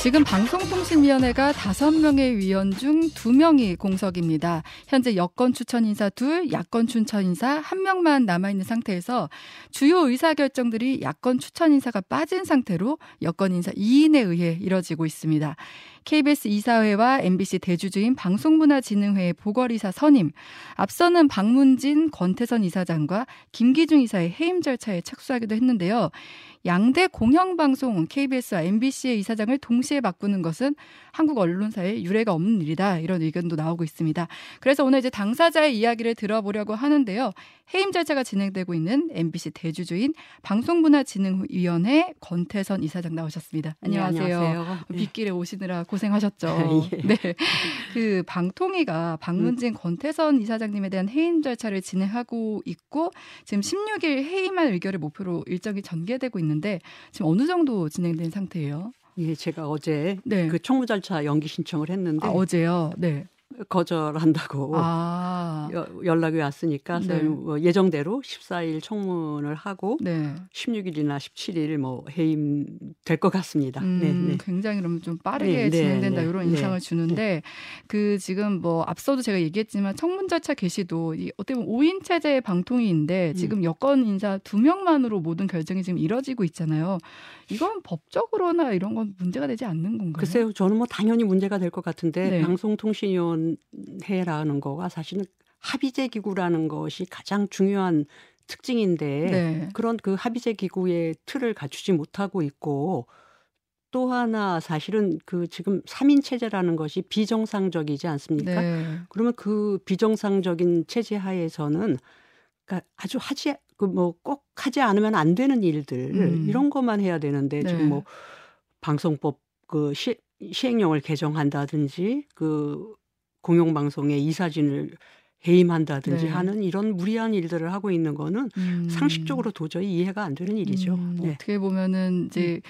지금 방송통신위원회가 5명의 위원 중 2명이 공석입니다. 현재 여권 추천 인사 2, 야권 추천 인사 1명만 남아있는 상태에서 주요 의사결정들이 야권 추천 인사가 빠진 상태로 여권 인사 2인에 의해 이뤄지고 있습니다. KBS 이사회와 MBC 대주주인 방송문화진흥회의 보궐이사 선임, 앞서는 박문진, 권태선 이사장과 김기중 이사의 해임 절차에 착수하기도 했는데요. 양대 공영방송 KBS와 MBC의 이사장을 동시에 바꾸는 것은 한국 언론사에 유례가 없는 일이다. 이런 의견도 나오고 있습니다. 그래서 오늘 이제 당사자의 이야기를 들어보려고 하는데요. 해임 절차가 진행되고 있는 MBC 대주주인 방송문화진흥위원회 권태선 이사장 나오셨습니다. 안녕하세요. 네, 안녕하세요. 빗길에 오시느라 고생하셨죠. 예. 네. 그 방통위가 박문진 권태선 이사장님에 대한 해임 절차를 진행하고 있고 지금 16일 해임안 의결을 목표로 일정이 전개되고 있는데 지금 어느 정도 진행된 상태예요? 예, 제가 어제 그 총무 절차 연기 신청을 했는데 어제요. 네. 거절한다고 연락이 왔으니까 예정대로 14일 청문을 하고 16일이나 17일 해임 될 것 같습니다. 네. 굉장히 그럼 좀 빠르게 진행된다 이런 인상을 주는데 그 지금 앞서도 제가 얘기했지만 청문 절차 개시도 어떻게 보면 5인 체제의 방통위인데 지금 여권 인사 2명만으로 모든 결정이 지금 이뤄지고 있잖아요. 이건 법적으로나 이런 건 문제가 되지 않는 건가요? 글쎄요, 저는 당연히 문제가 될 것 같은데 방송통신위원 해라는 거가 사실은 합의제 기구라는 것이 가장 중요한 특징인데 그런 그 합의제 기구의 틀을 갖추지 못하고 있고 또 하나 사실은 그 지금 3인 체제라는 것이 비정상적이지 않습니까? 그러면 그 비정상적인 체제 하에서는 그러니까 아주 꼭 하지 않으면 안 되는 일들 이런 것만 해야 되는데 지금 방송법 그 시행령을 개정한다든지 그 공영방송의 이사진을 해임한다든지 하는 이런 무리한 일들을 하고 있는 거는 상식적으로 도저히 이해가 안 되는 일이죠. 어떻게 보면은 이제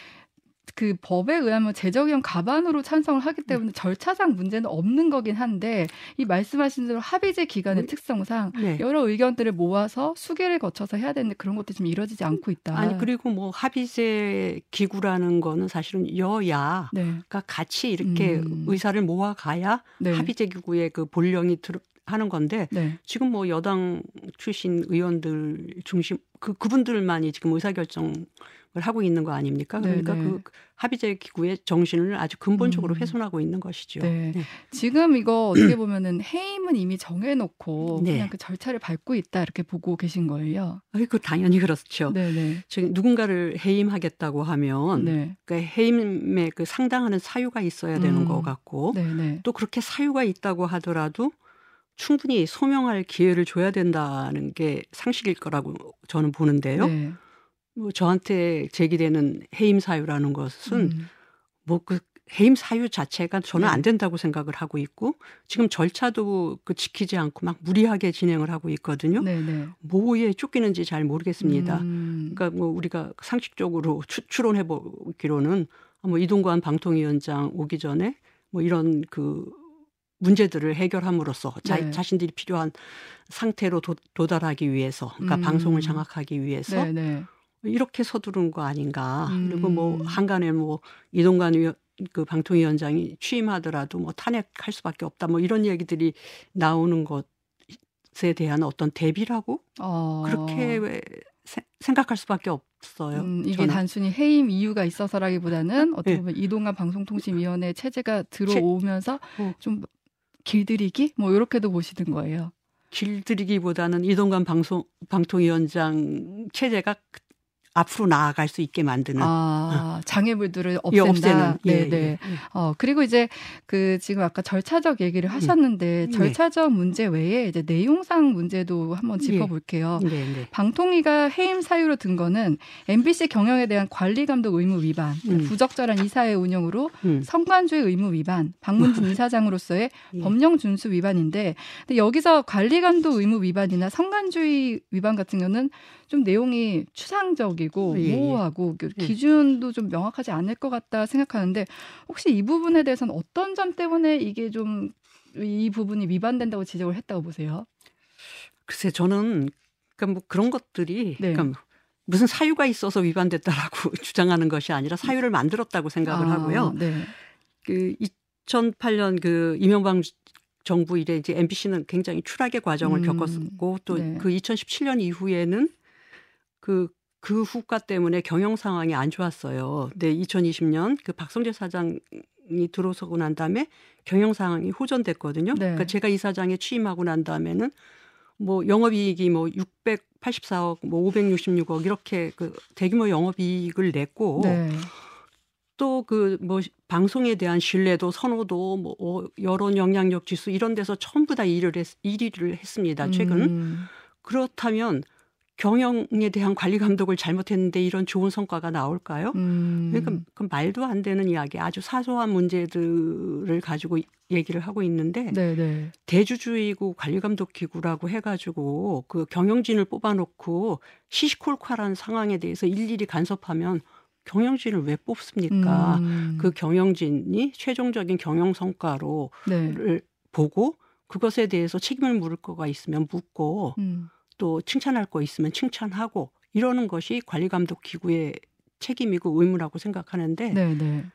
그 법에 의하면 제적용 가반으로 찬성을 하기 때문에 절차상 문제는 없는 거긴 한데 이 말씀하신 대로 합의제 기간의 특성상 여러 의견들을 모아서 수개를 거쳐서 해야 되는데 그런 것도 지금 이루어지지 않고 있다. 아니 그리고 합의제 기구라는 거는 사실은 여야가 같이 이렇게 의사를 모아가야 합의제 기구의 그 본령이 하는 건데 지금 여당 출신 의원들 중심 그분들만이 지금 의사결정을 하고 있는 거 아닙니까? 그러니까 그 합의제 기구의 정신을 아주 근본적으로 훼손하고 있는 것이죠. 지금 이거 어떻게 보면은 해임은 이미 정해놓고 그냥 그 절차를 밟고 있다 이렇게 보고 계신 거예요. 그 당연히 그렇죠. 지금 누군가를 해임하겠다고 하면 그러니까 해임에 그 상당하는 사유가 있어야 되는 것 같고 또 그렇게 사유가 있다고 하더라도 충분히 소명할 기회를 줘야 된다는 게 상식일 거라고 저는 보는데요. 저한테 제기되는 해임 사유라는 것은 그 해임 사유 자체가 저는 안 된다고 생각을 하고 있고 지금 절차도 지키지 않고 막 무리하게 진행을 하고 있거든요. 뭐에 쫓기는지 잘 모르겠습니다. 그러니까 우리가 상식적으로 추론해 보기로는 이동관 방통위원장 오기 전에 이런 그 문제들을 해결함으로써 자신들이 필요한 상태로 도달하기 위해서, 그러니까 방송을 장악하기 위해서 이렇게 서두른 거 아닌가. 그리고 한간에 이동관 그 방통위원장이 취임하더라도 탄핵할 수밖에 없다. 이런 얘기들이 나오는 것에 대한 어떤 대비라고 그렇게 생각할 수밖에 없어요. 이게 저는. 단순히 해임 이유가 있어서라기보다는 어떻게 보면 이동관 방송통신위원회 체제가 들어오면서 좀 길들이기? 이렇게도 보시는 거예요. 길들이기보다는 이동관 방통위원장 체제가 앞으로 나아갈 수 있게 만드는 장애물들을 없앤다. 그리고 이제 그 지금 아까 절차적 얘기를 하셨는데 절차적 문제 외에 이제 내용상 문제도 한번 짚어볼게요. 방통위가 해임 사유로 든 거는 MBC 경영에 대한 관리 감독 의무 위반, 부적절한 이사회 운영으로 성관주의 의무 위반, 박문진 이사장으로서의 법령 준수 위반인데 근데 여기서 관리 감독 의무 위반이나 성관주의 위반 같은 경우는 좀 내용이 추상적이고 모호하고 기준도 좀 명확하지 않을 것 같다 생각하는데 혹시 이 부분에 대해서는 어떤 점 때문에 이게 좀 이 부분이 위반된다고 지적을 했다고 보세요? 글쎄 저는 그러니까 그런 것들이 그러니까 무슨 사유가 있어서 위반됐다라고 주장하는 것이 아니라 사유를 만들었다고 생각을 하고요. 네. 그 2008년 그 이명박 정부 이래 이제 MBC는 굉장히 추락의 과정을 겪었고 또 그 2017년 이후에는 그 후과 때문에 경영 상황이 안 좋았어요. 근데 2020년 그 박성재 사장이 들어서고 난 다음에 경영 상황이 호전됐거든요. 네. 그러니까 제가 이사장에 취임하고 난 다음에는 뭐 영업이익이 뭐 684억, 뭐 566억 이렇게 그 대규모 영업이익을 냈고 또 그 뭐 방송에 대한 신뢰도 선호도 뭐 여론 영향력 지수 이런 데서 전부 다 1위를 했습니다. 최근 그렇다면. 경영에 대한 관리 감독을 잘못했는데 이런 좋은 성과가 나올까요? 그러니까 그 말도 안 되는 이야기, 아주 사소한 문제들을 가지고 얘기를 하고 있는데 네네. 대주주이고 관리 감독 기구라고 해가지고 그 경영진을 뽑아놓고 시시콜콜한 상황에 대해서 일일이 간섭하면 경영진을 왜 뽑습니까? 그 경영진이 최종적인 경영 성과로 보고 그것에 대해서 책임을 물을 거가 있으면 묻고. 또 칭찬할 거 있으면 칭찬하고 이러는 것이 관리감독기구의 책임이고 의무라고 생각하는데 네네.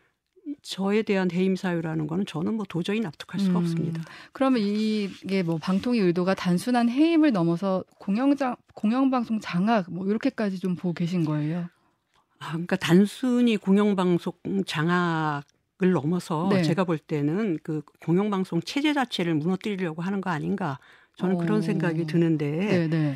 저에 대한 해임 사유라는 거는 저는 뭐 도저히 납득할 수가 없습니다. 그러면 이게 뭐 방통위 의도가 단순한 해임을 넘어서 공영방송 장악 뭐 이렇게까지 좀 보고 계신 거예요? 아, 그러니까 단순히 공영방송 장악 을 넘어서 제가 볼 때는 그 공영방송 체제 자체를 무너뜨리려고 하는 거 아닌가 저는 그런 생각이 드는데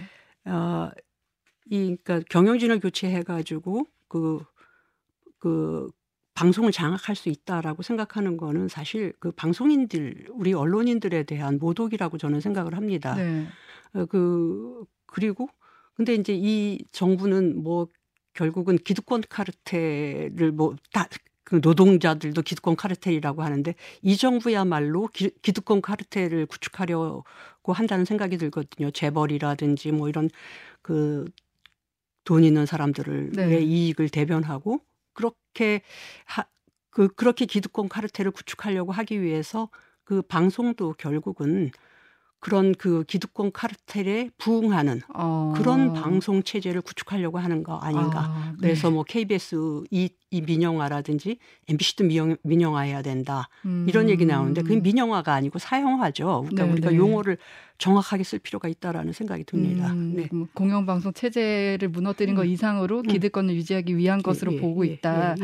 그러니까 경영진을 교체해가지고 그 방송을 장악할 수 있다라고 생각하는 거는 사실 그 방송인들 우리 언론인들에 대한 모독이라고 저는 생각을 합니다. 그리고 근데 이제 이 정부는 뭐 결국은 기득권 카르텔을 뭐 다 그 노동자들도 기득권 카르텔이라고 하는데 이 정부야말로 기득권 카르텔을 구축하려고 한다는 생각이 들거든요. 재벌이라든지 뭐 이런 그 돈 있는 사람들의 이익을 대변하고 그렇게 기득권 카르텔을 구축하려고 하기 위해서 그 방송도 결국은 그런 그 기득권 카르텔에 부응하는 그런 방송 체제를 구축하려고 하는 거 아닌가. 그래서 뭐 KBS 이 민영화라든지 MBC도 민영화해야 된다. 이런 얘기 나오는데 그게 민영화가 아니고 사형화죠. 그러니까 우리가 용어를 정확하게 쓸 필요가 있다라는 생각이 듭니다. 공영방송 체제를 무너뜨린 것 이상으로 기득권을 유지하기 위한 것으로 보고 있다.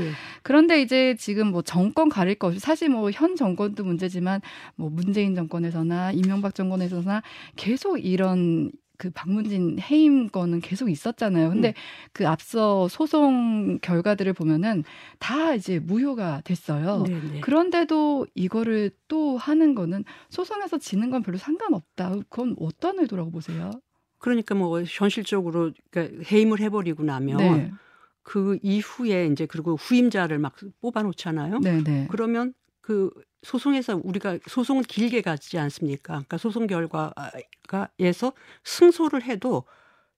그런데 이제 지금 뭐 정권 가릴 것 없이 사실 뭐 현 정권도 문제지만 뭐 문재인 정권에서나 이명박 정권에서나 계속 이런 그 박문진 해임 건은 계속 있었잖아요. 근데 그 앞서 소송 결과들을 보면은 다 이제 무효가 됐어요. 그런데도 이거를 또 하는 거는 소송에서 지는 건 별로 상관없다. 그건 어떤 의도라고 보세요? 그러니까 뭐 현실적으로 그러니까 해임을 해버리고 나면 그 이후에 이제 그리고 후임자를 막 뽑아놓잖아요. 그러면 그 소송에서 우리가 소송은 길게 가지 않습니까? 그러니까 소송 결과에서 승소를 해도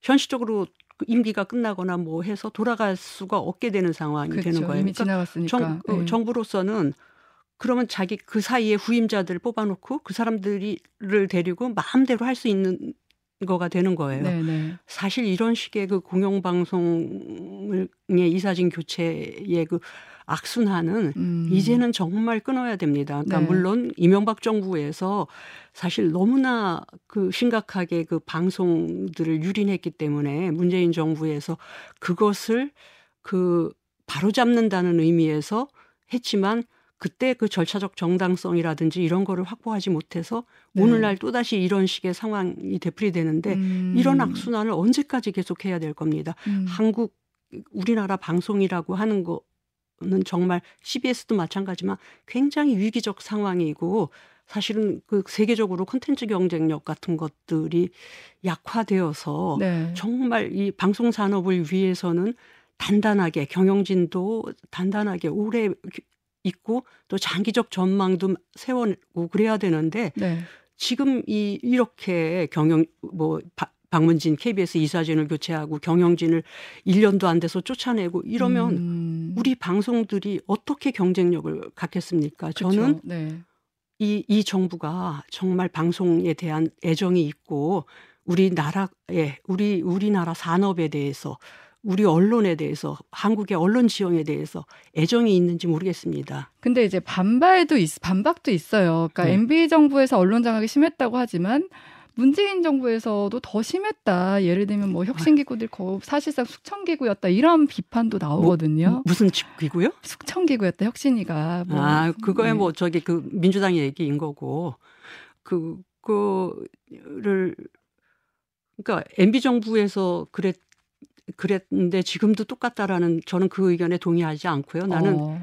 현실적으로 임기가 끝나거나 뭐 해서 돌아갈 수가 없게 되는 상황이 되는 거예요. 이미 그러니까 지나갔으니까. 정부로서는 그러면 자기 그 사이에 후임자들을 뽑아놓고 그 사람들을 데리고 마음대로 할 수 있는 거가 되는 거예요. 사실 이런 식의 그 공영방송의 이사진 교체의 그 악순환은 이제는 정말 끊어야 됩니다. 그러니까 물론 이명박 정부에서 사실 너무나 그 심각하게 그 방송들을 유린했기 때문에 문재인 정부에서 그것을 그 바로잡는다는 의미에서 했지만 그때 그 절차적 정당성이라든지 이런 거를 확보하지 못해서 오늘날 또다시 이런 식의 상황이 되풀이되는데 이런 악순환을 언제까지 계속해야 될 겁니다. 우리나라 방송이라고 하는 거는 정말 CBS도 마찬가지지만 굉장히 위기적 상황이고 사실은 그 세계적으로 콘텐츠 경쟁력 같은 것들이 약화되어서 정말 이 방송 산업을 위해서는 단단하게 경영진도 단단하게 오래 있고 또 장기적 전망도 세워고 그래야 되는데 지금 이렇게 박문진 KBS 이사진을 교체하고 경영진을 1년도 안 돼서 쫓아내고 이러면 우리 방송들이 어떻게 경쟁력을 갖겠습니까? 그쵸. 저는 이 정부가 정말 방송에 대한 애정이 있고 우리나라 산업에 대해서 우리 언론에 대해서, 한국의 언론 지형에 대해서 애정이 있는지 모르겠습니다. 근데 이제 반박도 있어요. 그러니까 MB 정부에서 언론 장악이 심했다고 하지만 문재인 정부에서도 더 심했다. 예를 들면 뭐 혁신기구들 사실상 숙청기구였다. 이런 비판도 나오거든요. 무슨 기구요? 숙청기구였다. 혁신이가. 그거에 뭐 저기 그 민주당 얘기인 거고. 그러니까 MB 정부에서 그랬는데 지금도 똑같다라는, 저는 그 의견에 동의하지 않고요. 나는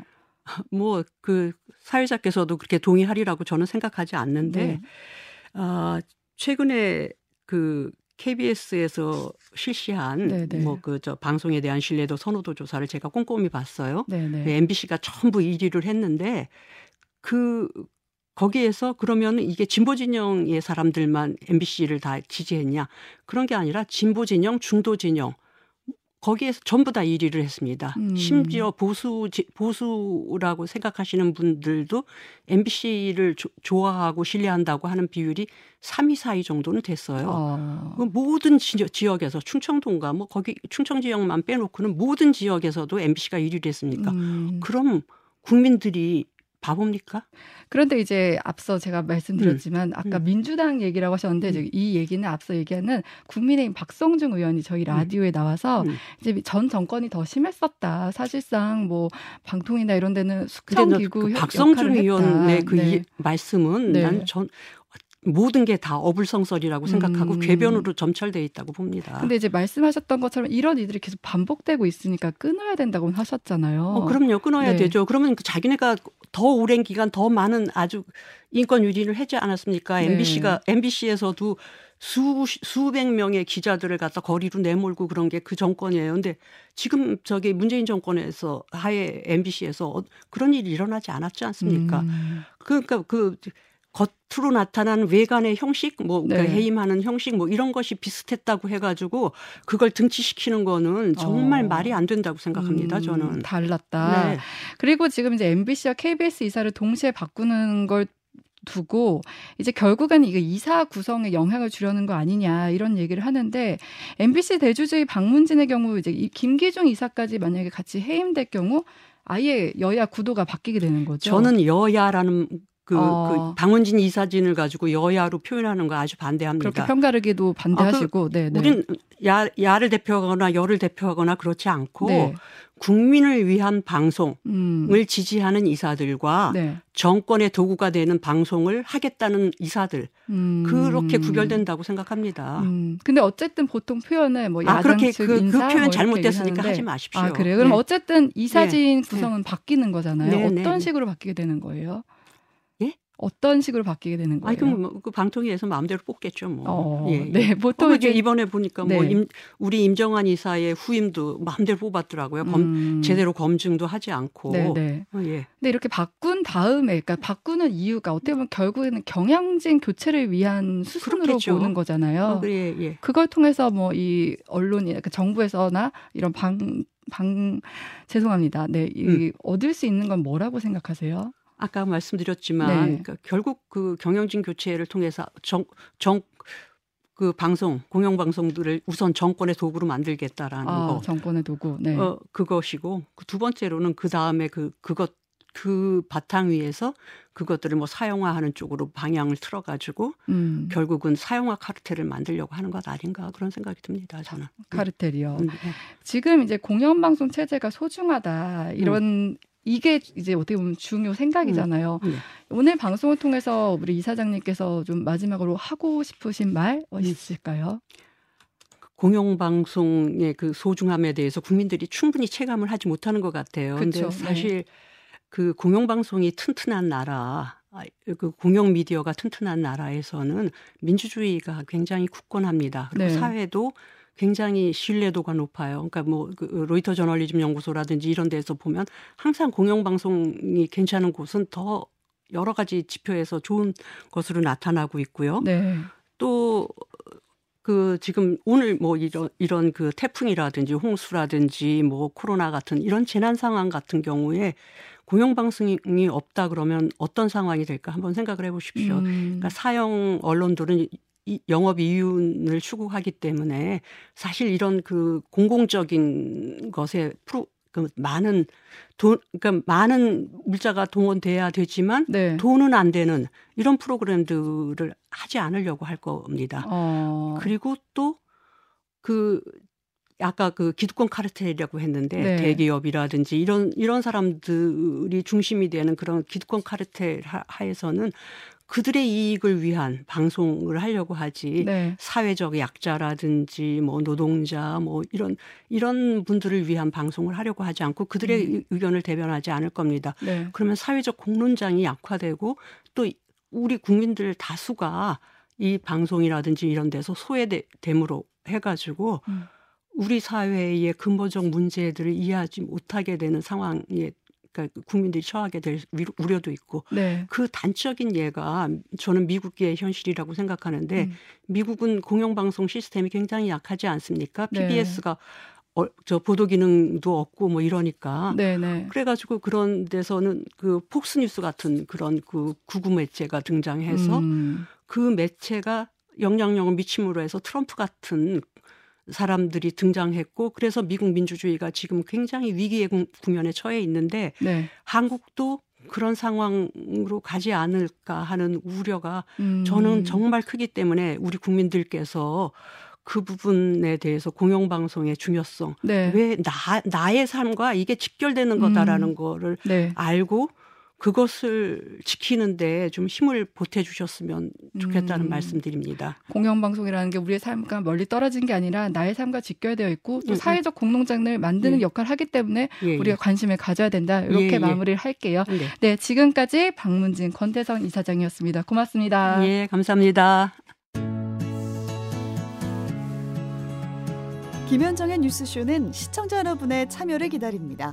뭐 그 사회자께서도 그렇게 동의하리라고 저는 생각하지 않는데, 최근에 그 KBS에서 실시한 뭐 그 저 방송에 대한 신뢰도 선호도 조사를 제가 꼼꼼히 봤어요. MBC가 전부 1위를 했는데 거기에서 그러면 이게 진보 진영의 사람들만 MBC를 다 지지했냐? 그런 게 아니라 진보 진영, 중도 진영 거기에서 전부 다 1위를 했습니다. 심지어 보수라고 생각하시는 분들도 MBC를 좋아하고 신뢰한다고 하는 비율이 3위, 4위 정도는 됐어요. 모든 지역에서 충청도인가 뭐 거기 충청 지역만 빼놓고는 모든 지역에서도 MBC가 1위를 했습니까? 그럼 국민들이 바보입니까? 그런데 이제 앞서 제가 말씀드렸지만 아까 민주당 얘기라고 하셨는데 이 얘기는 앞서 얘기하는 국민의힘 박성중 의원이 저희 라디오에 나와서 이제 전 정권이 더 심했었다. 사실상 뭐 방통이나 이런 데는 숙청기구 역할을 했다. 박성중 의원의 말씀은 난 모든 게 다 어불성설이라고 생각하고 궤변으로 점철되어 있다고 봅니다. 그런데 이제 말씀하셨던 것처럼 이런 일들이 계속 반복되고 있으니까 끊어야 된다고 하셨잖아요. 그럼요. 끊어야 되죠. 그러면 자기네가 더 오랜 기간 더 많은 아주 인권 유린을 하지 않았습니까? MBC에서도 수백 명의 기자들을 갖다 거리로 내몰고 그런 게 그 정권이에요. 근데 지금 저기 문재인 정권에서 하에 MBC에서 그런 일이 일어나지 않았지 않습니까? 그러니까 겉으로 나타난 외관의 형식, 그러니까 해임하는 형식, 이런 것이 비슷했다고 해가지고 그걸 등치시키는 거는 정말 말이 안 된다고 생각합니다. 저는 달랐다. 그리고 지금 이제 MBC와 KBS 이사를 동시에 바꾸는 걸 두고 이제 결국은 이게 이사 구성에 영향을 주려는 거 아니냐 이런 얘기를 하는데, MBC 대주주의 박문진의 경우 이제 이 김기중 이사까지 만약에 같이 해임될 경우 아예 여야 구도가 바뀌게 되는 거죠. 저는 여야라는 박문진 이사진을 가지고 여야로 표현하는 거 아주 반대합니다. 그렇게 편가르기도 반대하시고. 우린 야를 대표하거나 여를 대표하거나 그렇지 않고 국민을 위한 방송을 지지하는 이사들과 정권의 도구가 되는 방송을 하겠다는 이사들, 그렇게 구별된다고 생각합니다. 근데 어쨌든 보통 표현을 야당 측 인사 그 표현 잘못됐으니까 하지 마십시오. 그래요? 그럼 어쨌든 이사진 구성은 바뀌는 거잖아요. 어떤 식으로 바뀌게 되는 거예요? 어떤 식으로 바뀌게 되는 거예요? 그럼 그 방통위에서 마음대로 뽑겠죠, 뭐. 보통 이제 이번에 보니까 우리 임정환 이사의 후임도 마음대로 뽑았더라고요. 제대로 검증도 하지 않고. 근데 이렇게 바꾼 다음에, 그러니까 바꾸는 이유가 어떻게 보면 결국에는 경향진 교체를 위한 수순으로 보는 거잖아요. 그걸 통해서 이 언론이나 정부에서나 이런 죄송합니다. 얻을 수 있는 건 뭐라고 생각하세요? 아까 말씀드렸지만 그러니까 결국 그 경영진 교체를 통해서 그 방송, 공영방송들을 우선 정권의 도구로 만들겠다라는 거. 정권의 도구. 그것이고, 두 번째로는 그다음에 그 바탕 위에서 그것들을 사용화하는 쪽으로 방향을 틀어가지고 결국은 사용화 카르텔을 만들려고 하는 것 아닌가, 그런 생각이 듭니다. 저는. 카르텔이요. 지금 이제 공영방송 체제가 소중하다, 이런 이게 이제 어떻게 보면 중요 생각이잖아요. 오늘 방송을 통해서 우리 이사장님께서 좀 마지막으로 하고 싶으신 말 있으실까요? 공영방송의 그 소중함에 대해서 국민들이 충분히 체감을 하지 못하는 것 같아요. 근데 사실 그 공영방송이 튼튼한 나라, 그 공영 미디어가 튼튼한 나라에서는 민주주의가 굉장히 굳건합니다. 그리고 사회도 굉장히 신뢰도가 높아요. 그러니까 로이터 저널리즘 연구소라든지 이런 데서 보면 항상 공영방송이 괜찮은 곳은 더 여러 가지 지표에서 좋은 것으로 나타나고 있고요. 또 지금 오늘 이런 그 태풍이라든지 홍수라든지 코로나 같은 이런 재난 상황 같은 경우에 공영방송이 없다 그러면 어떤 상황이 될까 한번 생각을 해보십시오. 그러니까 사형 언론들은 영업 이윤을 추구하기 때문에 사실 이런 그 공공적인 것에 많은 돈, 그러니까 많은 물자가 동원돼야 되지만 네. 돈은 안 되는 이런 프로그램들을 하지 않으려고 할 겁니다. 그리고 또 그 아까 그 기득권 카르텔이라고 했는데 네. 대기업이라든지 이런 사람들이 중심이 되는 그런 기득권 카르텔 하에서는 그들의 이익을 위한 방송을 하려고 하지 네. 사회적 약자라든지 뭐 노동자 뭐 이런 분들을 위한 방송을 하려고 하지 않고 그들의 의견을 대변하지 않을 겁니다. 네. 그러면 사회적 공론장이 약화되고 또 우리 국민들 다수가 이 방송이라든지 이런 데서 소외됨으로 해가지고 우리 사회의 근본적 문제들을 이해하지 못하게 되는 상황에 그러니까 국민들이 처하게 될 우려도 있고 네. 그 단적인 예가 저는 미국의 현실이라고 생각하는데 미국은 공영방송 시스템이 굉장히 약하지 않습니까? 네. PBS가 저 보도 기능도 없고 뭐 이러니까 네네. 그래가지고 그런 데서는 그 폭스 뉴스 같은 그런 그 구구 매체가 등장해서 그 매체가 영향력을 미침으로 해서 트럼프 같은 사람들이 등장했고 그래서 미국 민주주의가 지금 굉장히 위기의 국면에 처해 있는데 네. 한국도 그런 상황으로 가지 않을까 하는 우려가 저는 정말 크기 때문에 우리 국민들께서 그 부분에 대해서 공영방송의 중요성 네. 왜 나의 삶과 이게 직결되는 거다라는 거를 네. 알고 그것을 지키는데 좀 힘을 보태주셨으면 좋겠다는 말씀드립니다. 공영방송이라는 게 우리의 삶과 멀리 떨어진 게 아니라 나의 삶과 직결되어 있고 또 사회적 공론장을 만드는 역할을 하기 때문에 우리가 관심을 가져야 된다. 이렇게 마무리를 할게요. 네. 네, 지금까지 박문진, 권태선 이사장이었습니다. 고맙습니다. 예, 감사합니다. 김현정의 뉴스쇼는 시청자 여러분의 참여를 기다립니다.